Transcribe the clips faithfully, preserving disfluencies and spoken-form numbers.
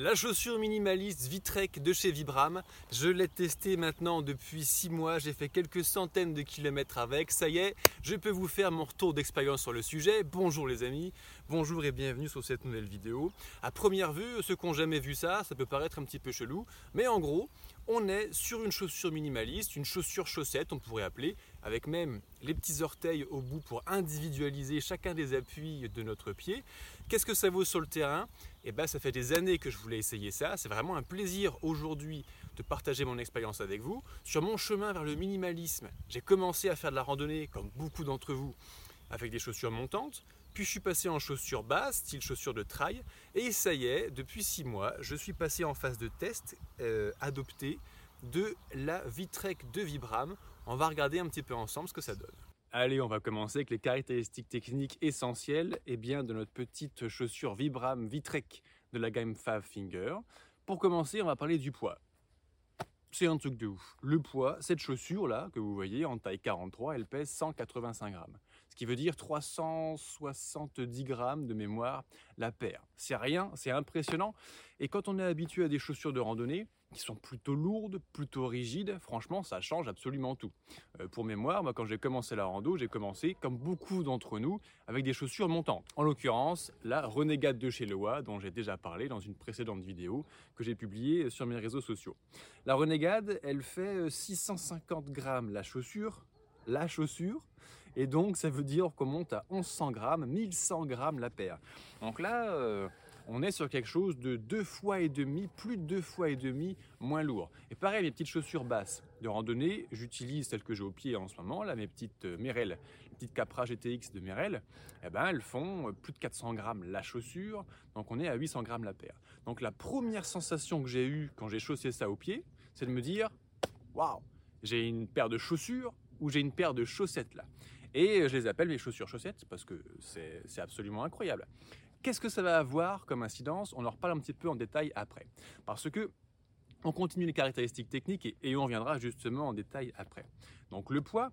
La chaussure minimaliste V-Trek de chez Vibram, je l'ai testée maintenant depuis six mois, j'ai fait quelques centaines de kilomètres avec, ça y est, je peux vous faire mon retour d'expérience sur le sujet. Bonjour les amis, bonjour et bienvenue sur cette nouvelle vidéo. À première vue, ceux qui n'ont jamais vu ça, ça peut paraître un petit peu chelou, mais en gros, on est sur une chaussure minimaliste, une chaussure chaussette on pourrait appeler, avec même les petits orteils au bout pour individualiser chacun des appuis de notre pied. Qu'est-ce que ça vaut sur le terrain ? Eh bien, ça fait des années que je voulais essayer ça. C'est vraiment un plaisir aujourd'hui de partager mon expérience avec vous. Sur mon chemin vers le minimalisme, j'ai commencé à faire de la randonnée, comme beaucoup d'entre vous, avec des chaussures montantes. Puis je suis passé en chaussures basses, style chaussures de trail. Et ça y est, depuis six mois, je suis passé en phase de test euh, adopté de la V-Trek de Vibram. On va regarder un petit peu ensemble ce que ça donne. Allez, on va commencer avec les caractéristiques techniques essentielles eh bien, de notre petite chaussure Vibram V-Trek de la gamme Five Finger. Pour commencer, on va parler du poids. C'est un truc de ouf. Le poids, cette chaussure-là, que vous voyez en taille quarante-trois, elle pèse cent quatre-vingt-cinq grammes. Ce qui veut dire trois cent soixante-dix grammes de mémoire la paire. C'est rien, c'est impressionnant. Et quand on est habitué à des chaussures de randonnée, qui sont plutôt lourdes, plutôt rigides, franchement ça change absolument tout. Euh, pour mémoire, moi quand j'ai commencé la rando, j'ai commencé comme beaucoup d'entre nous avec des chaussures montantes. En l'occurrence, la Renegade de chez Loa dont j'ai déjà parlé dans une précédente vidéo que j'ai publiée sur mes réseaux sociaux. La Renegade, elle fait six cent cinquante grammes la chaussure, la chaussure, et donc ça veut dire qu'on monte à mille cent grammes, mille cent grammes la paire. Donc là... Euh on est sur quelque chose de deux fois et demi, plus de deux fois et demi moins lourd. Et pareil, mes petites chaussures basses de randonnée, j'utilise celles que j'ai au pied en ce moment, là, mes petites Merrell, les petites Capra G T X de Merrell, eh ben, elles font plus de quatre cents grammes la chaussure, donc on est à huit cents grammes la paire. Donc la première sensation que j'ai eue quand j'ai chaussé ça au pied, c'est de me dire « Waouh, j'ai une paire de chaussures ou j'ai une paire de chaussettes là ». Et je les appelle mes chaussures chaussettes parce que c'est absolument incroyable. Qu'est-ce que ça va avoir comme incidence? On en reparle un petit peu en détail après. Parce que on continue les caractéristiques techniques et, et on reviendra justement en détail après. Donc le poids,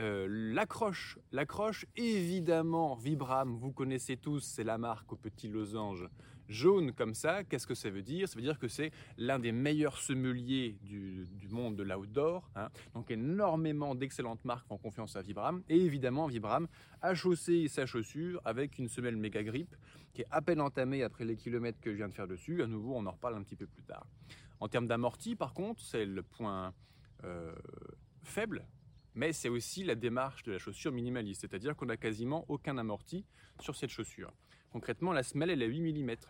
euh, l'accroche, l'accroche évidemment Vibram, vous connaissez tous, c'est la marque au petit losange jaune comme ça. Qu'est-ce que ça veut dire? Ça veut dire que c'est l'un des meilleurs semeliers du, du monde de l'outdoor. Hein. Donc énormément d'excellentes marques font confiance à Vibram. Et évidemment, Vibram a chaussé sa chaussure avec une semelle Megagrip qui est à peine entamée après les kilomètres que je viens de faire dessus. À nouveau, on en reparle un petit peu plus tard. En termes d'amorti, par contre, c'est le point euh, faible. Mais c'est aussi la démarche de la chaussure minimaliste, c'est-à-dire qu'on n'a quasiment aucun amorti sur cette chaussure. Concrètement, la semelle elle est à huit millimètres.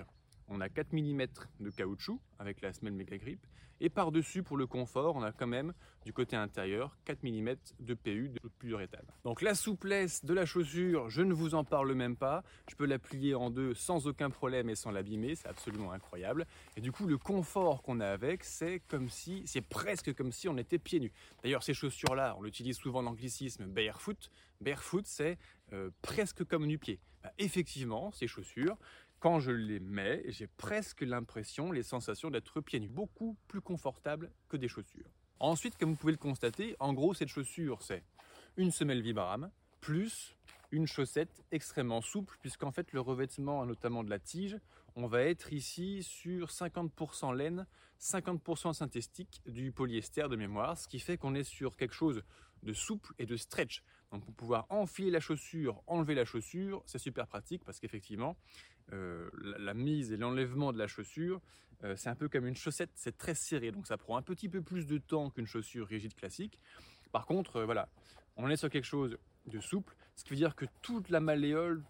On a quatre millimètres de caoutchouc avec la semelle Megagrip. Et par-dessus, pour le confort, on a quand même du côté intérieur quatre millimètres de P U de polyuréthane. Donc la souplesse de la chaussure, je ne vous en parle même pas. Je peux la plier en deux sans aucun problème et sans l'abîmer, c'est absolument incroyable. Et du coup, le confort qu'on a avec, c'est comme si, c'est presque comme si on était pieds nus. D'ailleurs, ces chaussures-là, on l'utilise souvent en anglicisme barefoot. Barefoot, c'est euh, presque comme nu-pied. Bah, effectivement, ces chaussures, quand je les mets, j'ai presque l'impression, les sensations d'être pieds nus, beaucoup plus confortable que des chaussures. Ensuite, comme vous pouvez le constater, en gros, cette chaussure, c'est une semelle Vibram plus une chaussette extrêmement souple, puisqu'en fait, le revêtement, notamment de la tige, on va être ici sur cinquante pour cent laine, cinquante pour cent synthétique du polyester de mémoire, ce qui fait qu'on est sur quelque chose de souple et de stretch. Donc pour pouvoir enfiler la chaussure, enlever la chaussure, c'est super pratique parce qu'effectivement, euh, la, la mise et l'enlèvement de la chaussure, euh, c'est un peu comme une chaussette, c'est très serré. Donc ça prend un petit peu plus de temps qu'une chaussure rigide classique. Par contre, euh, voilà, on est sur quelque chose de souple, ce qui veut dire que toute la malléole,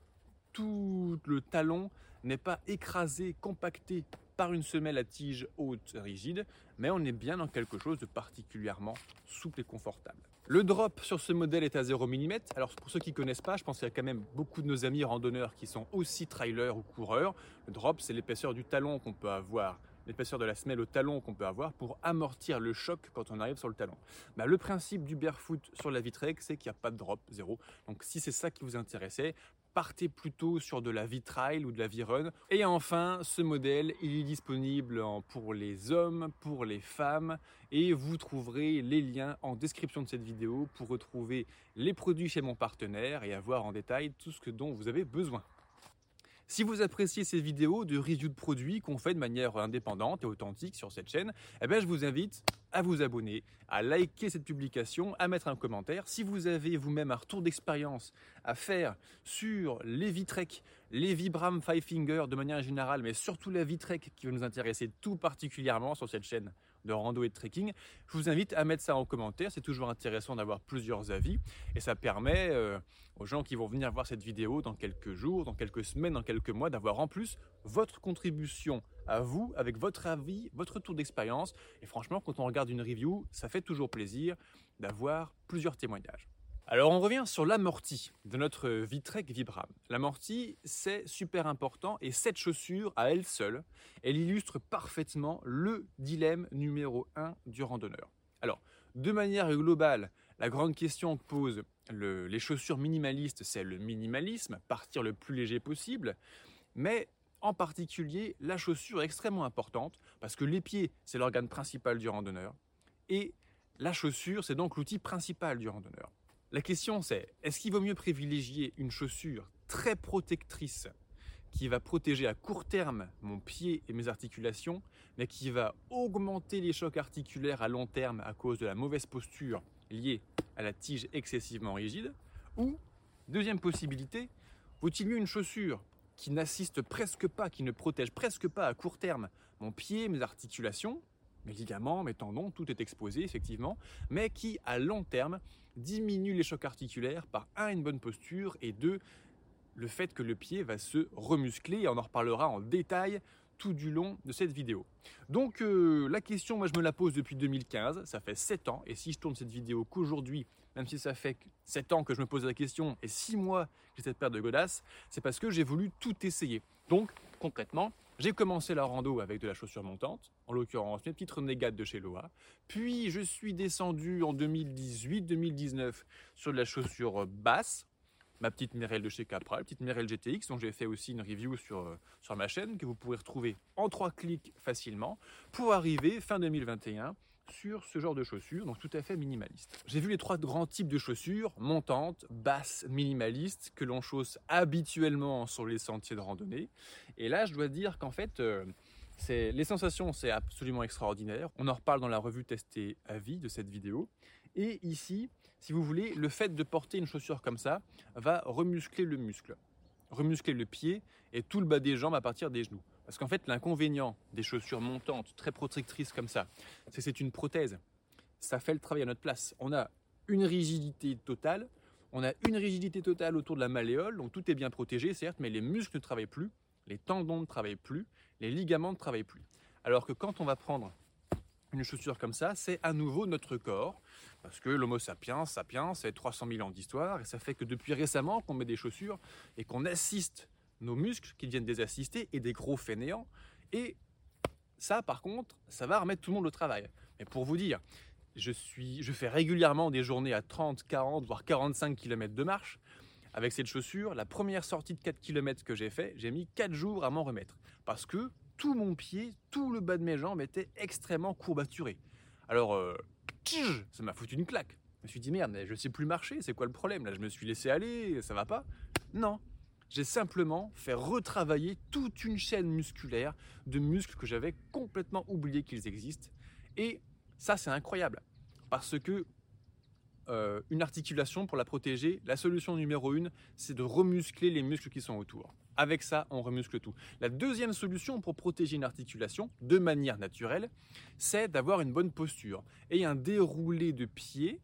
tout le talon n'est pas écrasé, compacté par une semelle à tige haute rigide, mais on est bien dans quelque chose de particulièrement souple et confortable. Le drop sur ce modèle est à zéro millimètre. Alors pour ceux qui ne connaissent pas, je pense qu'il y a quand même beaucoup de nos amis randonneurs qui sont aussi trailers ou coureurs. Le drop, c'est l'épaisseur du talon qu'on peut avoir, l'épaisseur de la semelle au talon qu'on peut avoir pour amortir le choc quand on arrive sur le talon. Bah, le principe du barefoot sur la V-Trek, c'est qu'il n'y a pas de drop, zéro. Donc si c'est ça qui vous intéressait, partez plutôt sur de la V-Trail ou de la V-Run. Et enfin, ce modèle, il est disponible pour les hommes, pour les femmes, et vous trouverez les liens en description de cette vidéo pour retrouver les produits chez mon partenaire et avoir en détail tout ce dont vous avez besoin. Si vous appréciez ces vidéos de review de produits qu'on fait de manière indépendante et authentique sur cette chaîne, eh bien je vous invite à vous abonner, à liker cette publication, à mettre un commentaire. Si vous avez vous-même un retour d'expérience à faire sur les V-Trek, les Vibram Five Finger de manière générale, mais surtout la V-Trek qui va nous intéresser tout particulièrement sur cette chaîne de rando et de trekking, je vous invite à mettre ça en commentaire. C'est toujours intéressant d'avoir plusieurs avis et ça permet euh, aux gens qui vont venir voir cette vidéo dans quelques jours, dans quelques semaines, dans quelques mois, d'avoir en plus votre contribution à vous, avec votre avis, votre tour d'expérience. Et franchement, quand on regarde une review, ça fait toujours plaisir d'avoir plusieurs témoignages. Alors on revient sur l'amorti de notre V-Trek Vibram. L'amorti, c'est super important et cette chaussure à elle seule, elle illustre parfaitement le dilemme numéro un du randonneur. Alors, de manière globale, la grande question que posent le, les chaussures minimalistes, c'est le minimalisme, partir le plus léger possible, mais en particulier la chaussure est extrêmement importante parce que les pieds, c'est l'organe principal du randonneur et la chaussure, c'est donc l'outil principal du randonneur. La question c'est, est-ce qu'il vaut mieux privilégier une chaussure très protectrice qui va protéger à court terme mon pied et mes articulations, mais qui va augmenter les chocs articulaires à long terme à cause de la mauvaise posture liée à la tige excessivement rigide? Ou, deuxième possibilité, vaut-il mieux une chaussure qui n'assiste presque pas, qui ne protège presque pas à court terme mon pied, mes articulations, mes ligaments, mes tendons, tout est exposé effectivement, mais qui à long terme diminue les chocs articulaires par un, une bonne posture et deux, le fait que le pied va se remuscler et on en reparlera en détail tout du long de cette vidéo. Donc euh, la question, moi je me la pose depuis deux mille quinze, ça fait sept ans et si je tourne cette vidéo qu'aujourd'hui, même si ça fait sept ans que je me pose la question et six mois que j'ai cette paire de godasses, c'est parce que j'ai voulu tout essayer. Donc concrètement, j'ai commencé la rando avec de la chaussure montante, en l'occurrence mes petites Renegade de chez Loa. Puis je suis descendu en deux mille dix-huit deux mille dix-neuf sur de la chaussure basse, ma petite Merrell de chez Capra, la petite Merrell G T X dont j'ai fait aussi une review sur, sur ma chaîne que vous pourrez retrouver en trois clics facilement pour arriver fin deux mille vingt et un sur ce genre de chaussures, donc tout à fait minimaliste. J'ai vu les trois grands types de chaussures, montantes, basses, minimalistes, que l'on chausse habituellement sur les sentiers de randonnée. Et là, je dois dire qu'en fait, euh, c'est, les sensations, c'est absolument extraordinaire. On en reparle dans la revue testée à vie de cette vidéo. Et ici, si vous voulez, le fait de porter une chaussure comme ça va remuscler le muscle, remuscler le pied et tout le bas des jambes à partir des genoux. Parce qu'en fait, l'inconvénient des chaussures montantes, très protectrices comme ça, c'est que c'est une prothèse. Ça fait le travail à notre place. On a une rigidité totale. On a une rigidité totale autour de la malléole. Donc tout est bien protégé, certes, mais les muscles ne travaillent plus. Les tendons ne travaillent plus. Les ligaments ne travaillent plus. Alors que quand on va prendre une chaussure comme ça, c'est à nouveau notre corps. Parce que l'homo sapiens, sapiens, c'est trois cent mille ans d'histoire. Et ça fait que depuis récemment qu'on met des chaussures et qu'on assiste nos muscles qui deviennent des assistés et des gros fainéants. Et ça, par contre, ça va remettre tout le monde au travail. Mais pour vous dire, je, suis, je fais régulièrement des journées à trente, quarante, voire quarante-cinq kilomètres de marche. Avec cette chaussure, la première sortie de quatre kilomètres que j'ai fait, j'ai mis quatre jours à m'en remettre. Parce que tout mon pied, tout le bas de mes jambes était extrêmement courbaturé. Alors, euh, ça m'a foutu une claque. Je me suis dit, merde, mais je ne sais plus marcher, c'est quoi le problème? Là, je me suis laissé aller, ça va pas? Non. J'ai simplement fait retravailler toute une chaîne musculaire de muscles que j'avais complètement oublié qu'ils existent. Et ça, c'est incroyable parce que euh, une articulation pour la protéger, la solution numéro une, c'est de remuscler les muscles qui sont autour. Avec ça, on remuscle tout. La deuxième solution pour protéger une articulation de manière naturelle, c'est d'avoir une bonne posture et un déroulé de pied.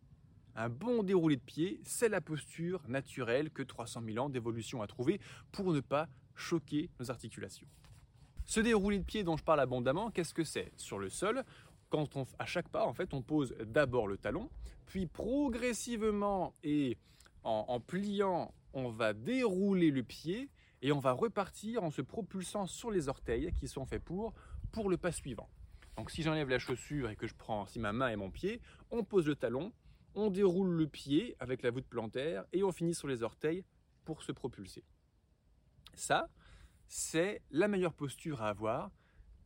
Un bon déroulé de pied, c'est la posture naturelle que trois cent mille ans d'évolution a trouvé pour ne pas choquer nos articulations. Ce déroulé de pied dont je parle abondamment, qu'est-ce que c'est? Sur le sol, quand on, à chaque pas, en fait, on pose d'abord le talon, puis progressivement et en, en pliant, on va dérouler le pied et on va repartir en se propulsant sur les orteils qui sont faits pour, pour le pas suivant. Donc si j'enlève la chaussure et que je prends si ma main et mon pied, on pose le talon, on déroule le pied avec la voûte plantaire et on finit sur les orteils pour se propulser. Ça, c'est la meilleure posture à avoir,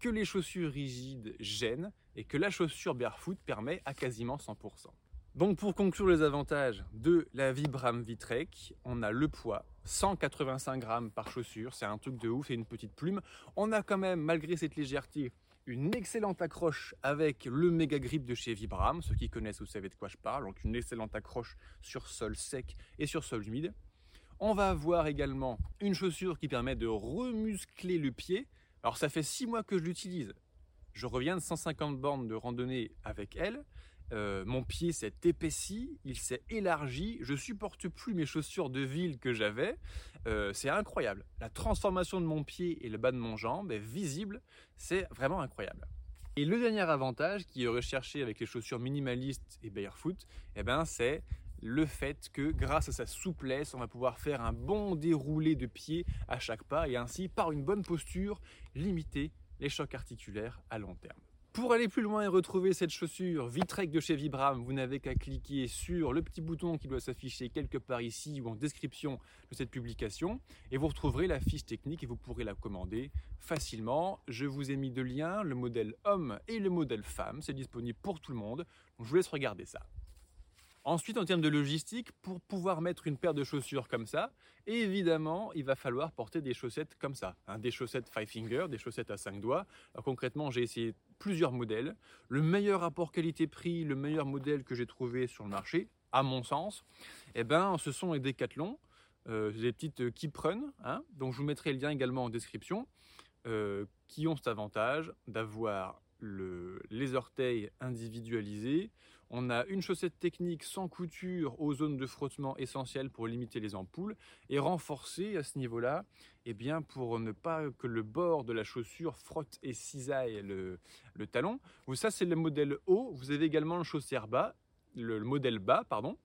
que les chaussures rigides gênent et que la chaussure barefoot permet à quasiment cent pour cent. Donc pour conclure les avantages de la Vibram V-Trek, on a le poids, cent quatre-vingt-cinq grammes par chaussure, c'est un truc de ouf, c'est une petite plume. On a quand même, malgré cette légèreté, une excellente accroche avec le Megagrip de chez Vibram. Ceux qui connaissent, vous savez de quoi je parle. Donc une excellente accroche sur sol sec et sur sol humide. On va avoir également une chaussure qui permet de remuscler le pied. Alors ça fait six mois que je l'utilise. Je reviens de cent cinquante bornes de randonnée avec elle. Euh, mon pied s'est épaissi, il s'est élargi, je supporte plus mes chaussures de ville que j'avais, euh, c'est incroyable. La transformation de mon pied et le bas de mon jambe est visible, c'est vraiment incroyable. Et le dernier avantage qui est recherché avec les chaussures minimalistes et barefoot, eh ben c'est le fait que grâce à sa souplesse, on va pouvoir faire un bon déroulé de pied à chaque pas et ainsi, par une bonne posture, limiter les chocs articulaires à long terme. Pour aller plus loin et retrouver cette chaussure V-Trek de chez Vibram, vous n'avez qu'à cliquer sur le petit bouton qui doit s'afficher quelque part ici ou en description de cette publication et vous retrouverez la fiche technique et vous pourrez la commander facilement. Je vous ai mis deux liens, le modèle homme et le modèle femme, c'est disponible pour tout le monde, donc je vous laisse regarder ça. Ensuite, en termes de logistique, pour pouvoir mettre une paire de chaussures comme ça, évidemment, il va falloir porter des chaussettes comme ça, hein, des chaussettes Five Finger, des chaussettes à cinq doigts. Alors, concrètement, j'ai essayé plusieurs modèles. Le meilleur rapport qualité-prix, le meilleur modèle que j'ai trouvé sur le marché, à mon sens, eh ben, ce sont les Decathlon, euh, les petites Kiprun, hein, donc je vous mettrai le lien également en description, euh, qui ont cet avantage d'avoir Le, les orteils individualisés. On a une chaussette technique sans couture aux zones de frottement essentielles pour limiter les ampoules et renforcée à ce niveau-là, eh bien pour ne pas que le bord de la chaussure frotte et cisaille le, le talon. Donc ça, c'est le modèle haut. Vous avez également le chaussure bas, le, le modèle bas, pardon.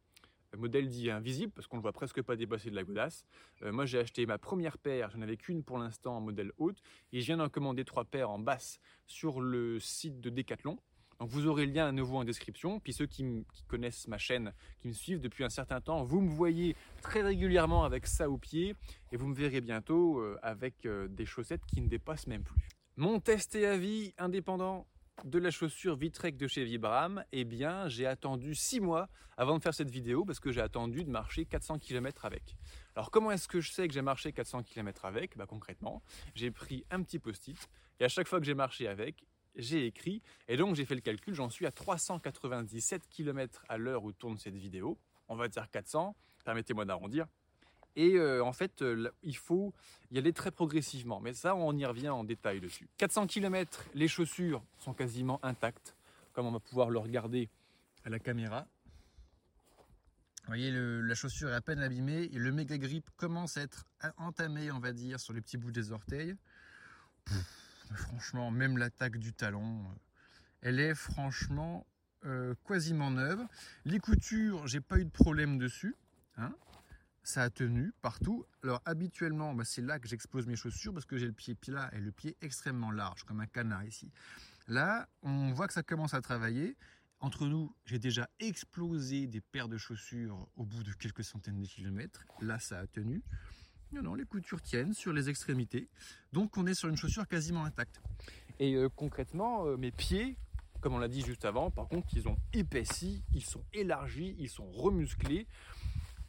Le modèle dit invisible parce qu'on ne voit presque pas dépasser de la godasse. Euh, moi j'ai acheté ma première paire, j'en avais qu'une pour l'instant en modèle haute et je viens d'en commander trois paires en basse sur le site de Decathlon. Donc vous aurez le lien à nouveau en description. Puis ceux qui, m- qui connaissent ma chaîne, qui me suivent depuis un certain temps, vous me voyez très régulièrement avec ça au pied et vous me verrez bientôt euh, avec euh, des chaussettes qui ne dépassent même plus. Mon test et avis indépendant de la chaussure V-Trek de chez Vibram, eh bien j'ai attendu six mois avant de faire cette vidéo parce que j'ai attendu de marcher quatre cents kilomètres avec. Alors comment est-ce que je sais que j'ai marché quatre cents kilomètres avec? Bah concrètement, j'ai pris un petit post-it et à chaque fois que j'ai marché avec, j'ai écrit et donc j'ai fait le calcul, j'en suis à trois cent quatre-vingt-dix-sept kilomètres à l'heure où tourne cette vidéo, on va dire quatre cents, permettez-moi d'arrondir. Et euh, en fait, euh, il faut y aller très progressivement. Mais ça, on y revient en détail dessus. quatre cents kilomètres, les chaussures sont quasiment intactes, comme on va pouvoir le regarder à la caméra. Vous voyez, le, la chaussure est à peine abîmée et le méga grip commence à être entamé, on va dire, sur les petits bouts des orteils. Pff, franchement, même l'attaque du talon, elle est franchement euh, quasiment neuve. Les coutures, j'ai pas eu de problème dessus, hein. Ça a tenu partout. Alors habituellement, bah, c'est là que j'expose mes chaussures parce que j'ai le pied plat et le pied extrêmement large, comme un canard ici. Là, on voit que ça commence à travailler. Entre nous, j'ai déjà explosé des paires de chaussures au bout de quelques centaines de kilomètres. Là, ça a tenu. Non, non, les coutures tiennent sur les extrémités. Donc, on est sur une chaussure quasiment intacte. Et euh, concrètement, euh, mes pieds, comme on l'a dit juste avant, par contre, ils ont épaissi, ils sont élargis, ils sont remusclés.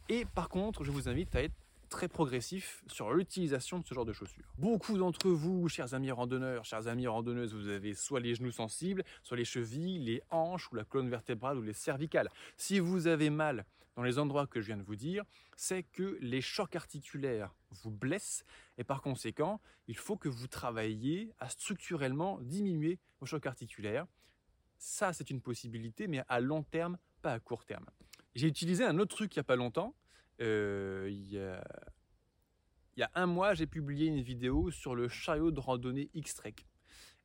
Et par contre, je vous invite à être très progressif sur l'utilisation de ce genre de chaussures. Beaucoup d'entre vous, chers amis randonneurs, chers amis randonneuses, vous avez soit les genoux sensibles, soit les chevilles, les hanches ou la colonne vertébrale ou les cervicales. Si vous avez mal dans les endroits que je viens de vous dire, c'est que les chocs articulaires vous blessent et par conséquent, il faut que vous travailliez à structurellement diminuer vos chocs articulaires. Ça, c'est une possibilité, mais à long terme, pas à court terme. J'ai utilisé un autre truc il n'y a pas longtemps. Euh, il, y a... il y a un mois, j'ai publié une vidéo sur le chariot de randonnée Xtrek.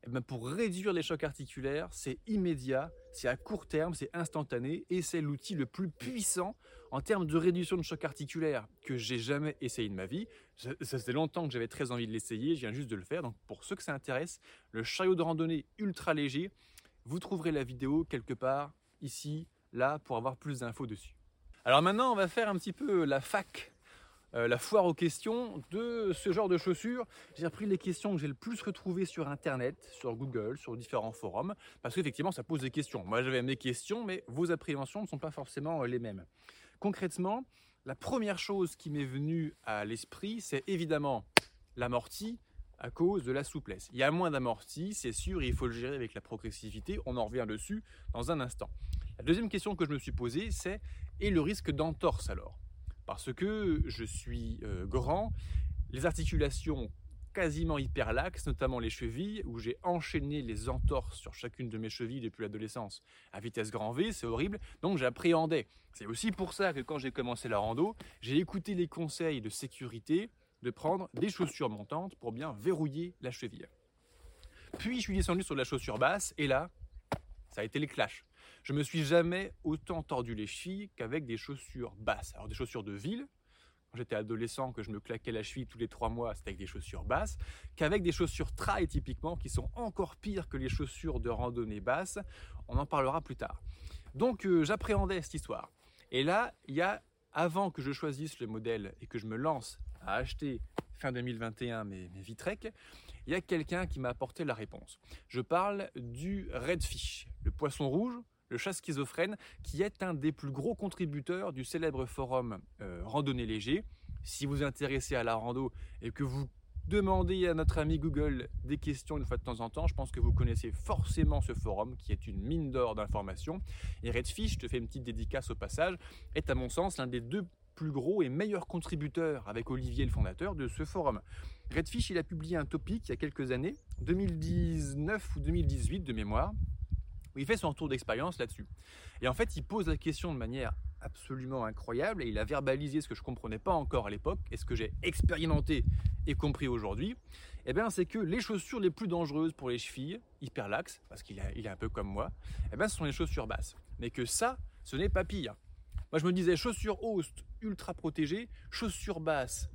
Et bien pour réduire les chocs articulaires, c'est immédiat, c'est à court terme, c'est instantané et c'est l'outil le plus puissant en termes de réduction de chocs articulaires que j'ai jamais essayé de ma vie. Ça, ça faisait longtemps que j'avais très envie de l'essayer, je viens juste de le faire. Donc pour ceux que ça intéresse, le chariot de randonnée ultra léger, vous trouverez la vidéo quelque part ici, là, pour avoir plus d'infos dessus. Alors maintenant, on va faire un petit peu la fac Euh, la foire aux questions de ce genre de chaussures. J'ai repris les questions que j'ai le plus retrouvées sur Internet, sur Google, sur différents forums, parce qu'effectivement, ça pose des questions. Moi, j'avais mes questions, mais vos appréhensions ne sont pas forcément les mêmes. Concrètement, la première chose qui m'est venue à l'esprit, c'est évidemment l'amorti à cause de la souplesse. Il y a moins d'amorti, c'est sûr, il faut le gérer avec la progressivité. On en revient dessus dans un instant. La deuxième question que je me suis posée, c'est « et le risque d'entorse alors ?» Parce que je suis grand, les articulations quasiment hyperlaxes, notamment les chevilles, où j'ai enchaîné les entorses sur chacune de mes chevilles depuis l'adolescence à vitesse grand V, c'est horrible, donc j'appréhendais. C'est aussi pour ça que quand j'ai commencé la rando, j'ai écouté les conseils de sécurité de prendre des chaussures montantes pour bien verrouiller la cheville. Puis je suis descendu sur de la chaussure basse et là, ça a été les clashs. Je me suis jamais autant tordu les chevilles qu'avec des chaussures basses. Alors des chaussures de ville, quand j'étais adolescent, que je me claquais la cheville tous les trois mois, c'était avec des chaussures basses, qu'avec des chaussures trail typiquement, qui sont encore pires que les chaussures de randonnée basse. On en parlera plus tard. Donc euh, j'appréhendais cette histoire. Et là, il y a, avant que je choisisse le modèle et que je me lance à acheter fin deux mille vingt et un mes, mes V-Trek, il y a quelqu'un qui m'a apporté la réponse. Je parle du Redfish, le poisson rouge, le chat schizophrène, qui est un des plus gros contributeurs du célèbre forum euh, Randonnée Léger. Si vous vous intéressez à la rando et que vous demandez à notre ami Google des questions une fois de temps en temps, je pense que vous connaissez forcément ce forum qui est une mine d'or d'informations. Et Redfish, je te fais une petite dédicace au passage, est à mon sens l'un des deux plus gros et meilleur contributeur avec Olivier, le fondateur de ce forum. Redfish, il a publié un topic il y a quelques années, deux mille dix-neuf ou deux mille dix-huit de mémoire, où il fait son retour d'expérience là-dessus. Et en fait, il pose la question de manière absolument incroyable et il a verbalisé ce que je ne comprenais pas encore à l'époque et ce que j'ai expérimenté et compris aujourd'hui. Et bien, c'est que les chaussures les plus dangereuses pour les chevilles, hyperlaxes, parce qu'il est un peu comme moi, et bien, ce sont les chaussures basses. Mais que ça, ce n'est pas pire. Moi, je me disais chaussures hautes ultra protégées, chaussures basses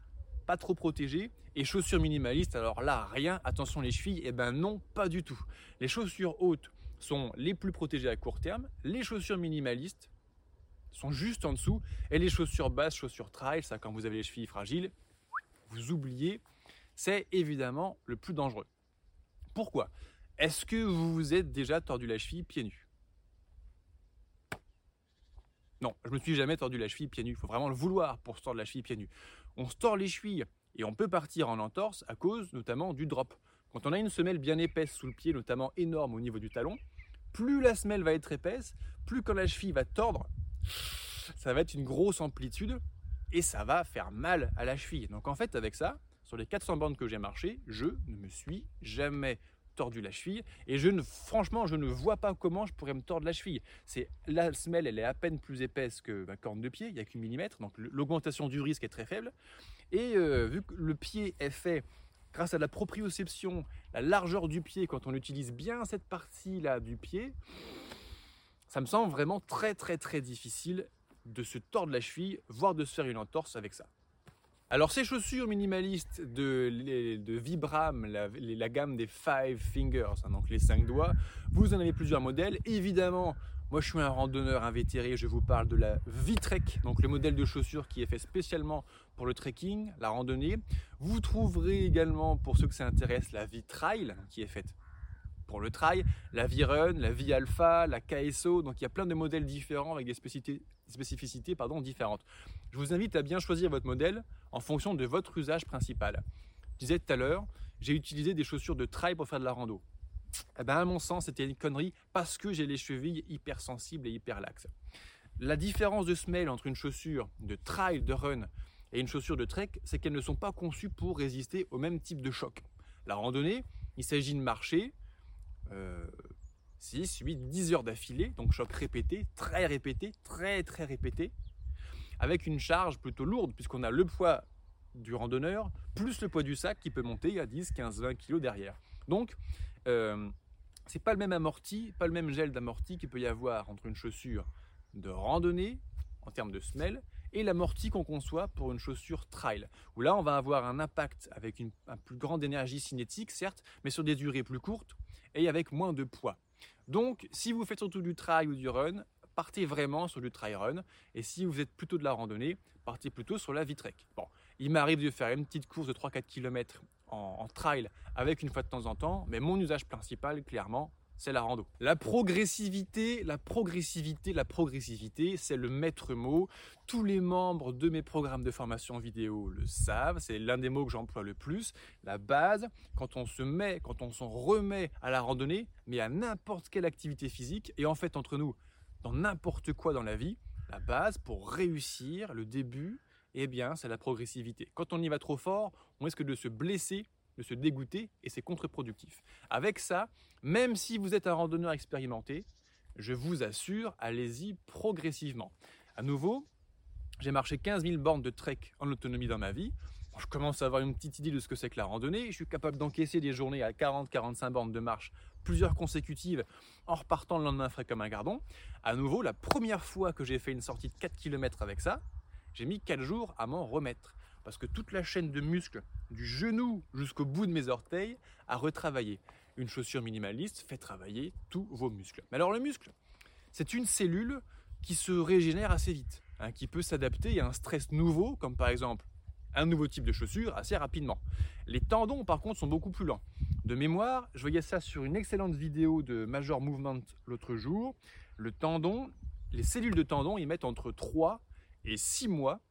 pas trop protégées et chaussures minimalistes. Alors là, rien, attention les chevilles, et eh ben non, pas du tout. Les chaussures hautes sont les plus protégées à court terme, les chaussures minimalistes sont juste en dessous et les chaussures basses, chaussures trail, ça quand vous avez les chevilles fragiles, vous oubliez, c'est évidemment le plus dangereux. Pourquoi ? Est-ce que vous vous êtes déjà tordu la cheville pieds nus ? Non, je ne me suis jamais tordu la cheville pieds nus. Il faut vraiment le vouloir pour se tordre la cheville pieds nus. On se tord les chevilles et on peut partir en entorse à cause notamment du drop. Quand on a une semelle bien épaisse sous le pied, notamment énorme au niveau du talon, plus la semelle va être épaisse, plus quand la cheville va tordre, ça va être une grosse amplitude et ça va faire mal à la cheville. Donc en fait, avec ça, sur les quatre cents bornes que j'ai marché, je ne me suis jamais tordu la cheville et je ne, franchement je ne vois pas comment je pourrais me tordre la cheville. C'est, la semelle elle est à peine plus épaisse que ma corne de pied, il n'y a qu'une millimètre, donc l'augmentation du risque est très faible et euh, vu que le pied est fait grâce à la proprioception, la largeur du pied, quand on utilise bien cette partie là du pied, ça me semble vraiment très très très difficile de se tordre la cheville, voire de se faire une entorse avec ça. Alors ces chaussures minimalistes de, de Vibram, la, la gamme des Five Fingers, donc les cinq doigts, vous en avez plusieurs modèles. Évidemment, moi je suis un randonneur invétéré, je vous parle de la V-Trek, donc le modèle de chaussure qui est fait spécialement pour le trekking, la randonnée. Vous trouverez également, pour ceux que ça intéresse, la V-Trail qui est faite pour le trail, la V-Run, la V-Alpha, la K S O, donc il y a plein de modèles différents avec des spécificités, spécificités pardon, différentes. Je vous invite à bien choisir votre modèle en fonction de votre usage principal. Je disais tout à l'heure, j'ai utilisé des chaussures de trail pour faire de la rando. Eh ben, à mon sens, c'était une connerie parce que j'ai les chevilles hypersensibles et hyperlaxes. La différence de semelle entre une chaussure de trail, de run et une chaussure de trek, c'est qu'elles ne sont pas conçues pour résister au même type de choc. La randonnée, il s'agit de marcher Euh, six, huit, dix heures d'affilée, donc choc répété, très répété, très très répété, avec une charge plutôt lourde puisqu'on a le poids du randonneur plus le poids du sac qui peut monter à dix, quinze, vingt kilos derrière. Donc euh, c'est pas le même amorti, pas le même gel d'amorti qu'il peut y avoir entre une chaussure de randonnée en termes de semelle et l'amorti qu'on conçoit pour une chaussure trail, où là on va avoir un impact avec une, une plus grande énergie cinétique certes, mais sur des durées plus courtes et avec moins de poids. Donc si vous faites surtout du trail ou du run, partez vraiment sur du trail run, et si vous êtes plutôt de la randonnée, partez plutôt sur la V-Trek. Bon, Il m'arrive de faire une petite course de trois à quatre kilomètres en, en trail avec une fois de temps en temps, mais mon usage principal, clairement, c'est la rando. La progressivité, la progressivité, la progressivité, c'est le maître mot. Tous les membres de mes programmes de formation vidéo le savent. C'est l'un des mots que j'emploie le plus. La base, quand on se met, quand on s'en remet à la randonnée, mais à n'importe quelle activité physique, et en fait, entre nous, dans n'importe quoi dans la vie, la base pour réussir, le début, eh bien, c'est la progressivité. Quand on y va trop fort, on risque de se blesser, de se dégoûter, et c'est contre-productif. Avec ça, même si vous êtes un randonneur expérimenté, je vous assure, allez-y progressivement. À nouveau, j'ai marché quinze mille bornes de trek en autonomie dans ma vie. Bon, je commence à avoir une petite idée de ce que c'est que la randonnée. Je suis capable d'encaisser des journées à quarante à quarante-cinq bornes de marche, plusieurs consécutives, en repartant le lendemain frais comme un gardon. À nouveau, la première fois que j'ai fait une sortie de quatre kilomètres avec ça, j'ai mis quatre jours à m'en remettre. Parce que toute la chaîne de muscles, du genou jusqu'au bout de mes orteils, a retravaillé. Une chaussure minimaliste fait travailler tous vos muscles. Mais alors le muscle, c'est une cellule qui se régénère assez vite, hein, qui peut s'adapter à un stress nouveau, comme par exemple un nouveau type de chaussure, assez rapidement. Les tendons, par contre, sont beaucoup plus lents. De mémoire, je voyais ça sur une excellente vidéo de Major Movement l'autre jour. Le tendon, les cellules de tendon, ils mettent entre trois et six mois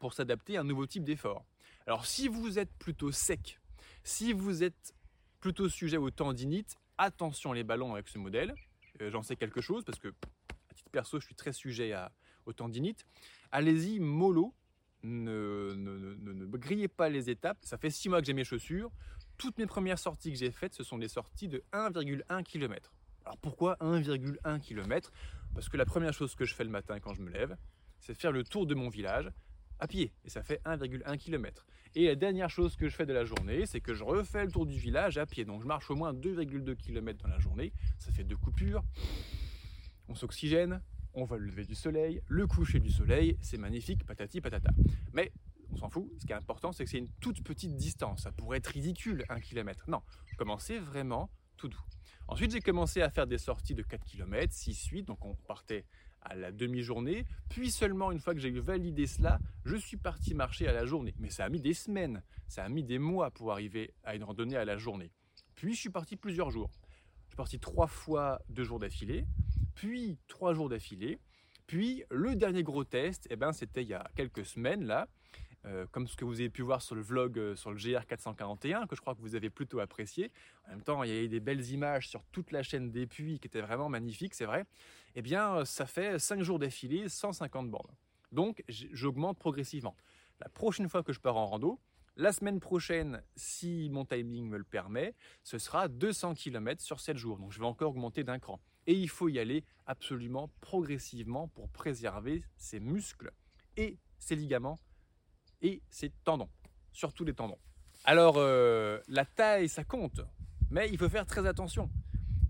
pour s'adapter à un nouveau type d'effort. Alors si vous êtes plutôt sec, si vous êtes plutôt sujet aux tendinites, attention les ballons avec ce modèle, euh, j'en sais quelque chose parce que à titre perso je suis très sujet à, aux tendinites. Allez-y mollo, ne, ne, ne, ne, ne grillez pas les étapes, ça fait six mois que j'ai mes chaussures, toutes mes premières sorties que j'ai faites ce sont des sorties de un virgule un kilomètre. Alors pourquoi un virgule un kilomètre? Parce que la première chose que je fais le matin quand je me lève, c'est faire le tour de mon village, à pied, et ça fait un virgule un kilomètre. Et la dernière chose que je fais de la journée, c'est que je refais le tour du village à pied. Donc je marche au moins deux virgule deux kilomètres dans la journée, ça fait deux coupures, on s'oxygène, on voit le lever du soleil, le coucher du soleil, c'est magnifique, patati patata. Mais on s'en fout, ce qui est important, c'est que c'est une toute petite distance, ça pourrait être ridicule, un kilomètre. Non, commencez vraiment tout doux. Ensuite, j'ai commencé à faire des sorties de quatre kilomètres, six, huit, donc on partait à la demi-journée, puis seulement une fois que j'ai validé cela, je suis parti marcher à la journée. Mais ça a mis des semaines, ça a mis des mois pour arriver à une randonnée à la journée. Puis je suis parti plusieurs jours. Je suis parti trois fois deux jours d'affilée, puis trois jours d'affilée, puis le dernier gros test, eh ben, c'était il y a quelques semaines là, euh, comme ce que vous avez pu voir sur le vlog euh, sur le G R quatre cent quarante et un, que je crois que vous avez plutôt apprécié. En même temps, il y avait des belles images sur toute la chaîne des puits qui étaient vraiment magnifiques, c'est vrai. Eh bien, ça fait cinq jours d'affilée, cent cinquante bornes. Donc, j'augmente progressivement. La prochaine fois que je pars en rando, la semaine prochaine, si mon timing me le permet, ce sera deux cents kilomètres sur sept jours. Donc, je vais encore augmenter d'un cran. Et il faut y aller absolument progressivement pour préserver ses muscles et ses ligaments et ses tendons, surtout les tendons. Alors, euh, la taille, ça compte, mais il faut faire très attention.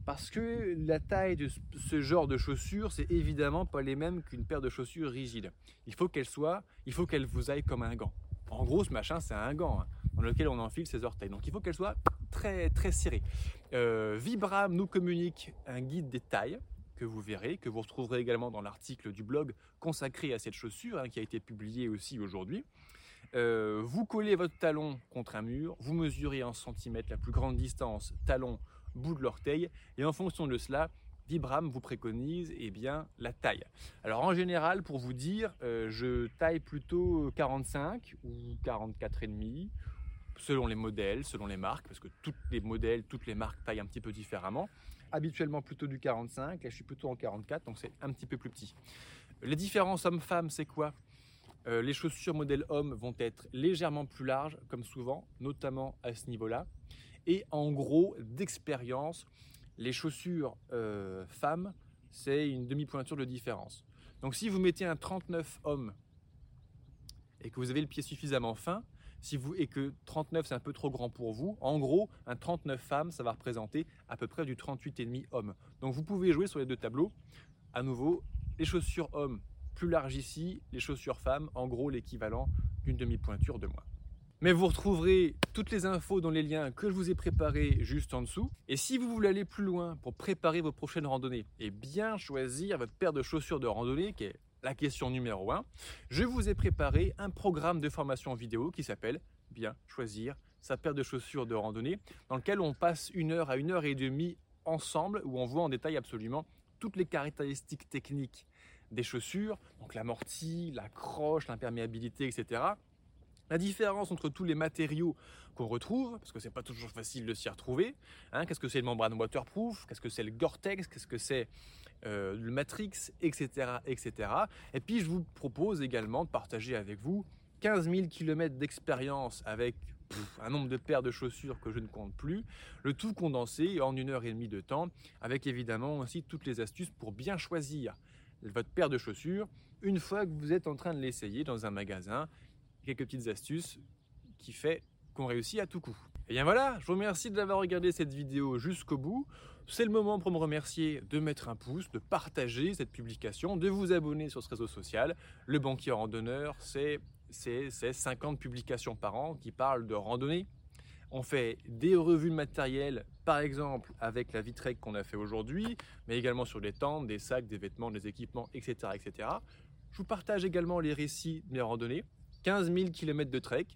Parce que la taille de ce genre de chaussures, c'est évidemment pas les mêmes qu'une paire de chaussures rigides. Il faut qu'elle soit, il faut qu'elle vous aille comme un gant. En gros, ce machin, c'est un gant hein, dans lequel on enfile ses orteils. Donc, il faut qu'elle soit très, très serrée. Euh, Vibram nous communique un guide des tailles que vous verrez, que vous retrouverez également dans l'article du blog consacré à cette chaussure hein, qui a été publié aussi aujourd'hui. Euh, vous collez votre talon contre un mur, vous mesurez en centimètres la plus grande distance talon bout de l'orteil, et en fonction de cela, Vibram vous préconise eh bien, la taille. Alors en général, pour vous dire, euh, je taille plutôt quarante-cinq ou quarante-quatre virgule cinq, selon les modèles, selon les marques, parce que tous les modèles, toutes les marques taillent un petit peu différemment. Habituellement plutôt du quarante-cinq, là je suis plutôt en quarante-quatre, donc c'est un petit peu plus petit. Les différences hommes-femmes, c'est quoi ? Euh, les chaussures modèle homme vont être légèrement plus larges, comme souvent, notamment à ce niveau-là. Et en gros, d'expérience, les chaussures euh, femmes, c'est une demi-pointure de différence. Donc si vous mettez un trente-neuf homme et que vous avez le pied suffisamment fin, si vous, et que trente-neuf c'est un peu trop grand pour vous, en gros, un trente-neuf femme, ça va représenter à peu près du trente-huit virgule cinq homme. Donc vous pouvez jouer sur les deux tableaux. À nouveau, les chaussures hommes plus larges ici, les chaussures femmes, en gros l'équivalent d'une demi-pointure de moins. Mais vous retrouverez toutes les infos dans les liens que je vous ai préparés juste en dessous. Et si vous voulez aller plus loin pour préparer vos prochaines randonnées et bien choisir votre paire de chaussures de randonnée qui est la question numéro un. Je vous ai préparé un programme de formation vidéo qui s'appelle « Bien choisir sa paire de chaussures de randonnée » dans lequel on passe une heure à une heure et demie ensemble où on voit en détail absolument toutes les caractéristiques techniques des chaussures, donc l'amorti, la croche, l'imperméabilité, et cetera. La différence entre tous les matériaux qu'on retrouve, parce que c'est pas toujours facile de s'y retrouver, hein, qu'est-ce que c'est le membrane waterproof, qu'est-ce que c'est le Gore-Tex, qu'est-ce que c'est euh, le Matrix, et cetera, et cetera. Et puis je vous propose également de partager avec vous quinze mille kilomètres d'expérience avec pff, un nombre de paires de chaussures que je ne compte plus, le tout condensé en une heure et demie de temps, avec évidemment aussi toutes les astuces pour bien choisir votre paire de chaussures une fois que vous êtes en train de l'essayer dans un magasin. Quelques petites astuces qui fait qu'on réussit à tout coup. Et bien voilà, je vous remercie d'avoir regardé cette vidéo jusqu'au bout. C'est le moment pour me remercier de mettre un pouce, de partager cette publication, de vous abonner sur ce réseau social. Le banquier randonneur, c'est, c'est, c'est cinquante publications par an qui parlent de randonnée. On fait des revues de matériel, par exemple avec la V-Trek qu'on a fait aujourd'hui, mais également sur des tentes, des sacs, des vêtements, des équipements, et cetera, et cetera. Je vous partage également les récits de mes randonnées. quinze mille kilomètres de trek,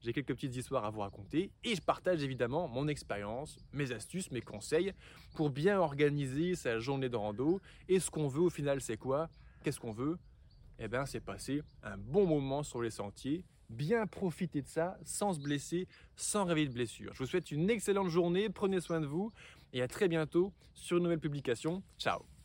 j'ai quelques petites histoires à vous raconter et je partage évidemment mon expérience, mes astuces, mes conseils pour bien organiser sa journée de rando. Et ce qu'on veut au final, c'est quoi? Qu'est-ce qu'on veut? Eh bien, c'est passer un bon moment sur les sentiers, bien profiter de ça sans se blesser, sans rêver de blessure. Je vous souhaite une excellente journée, prenez soin de vous et à très bientôt sur une nouvelle publication. Ciao!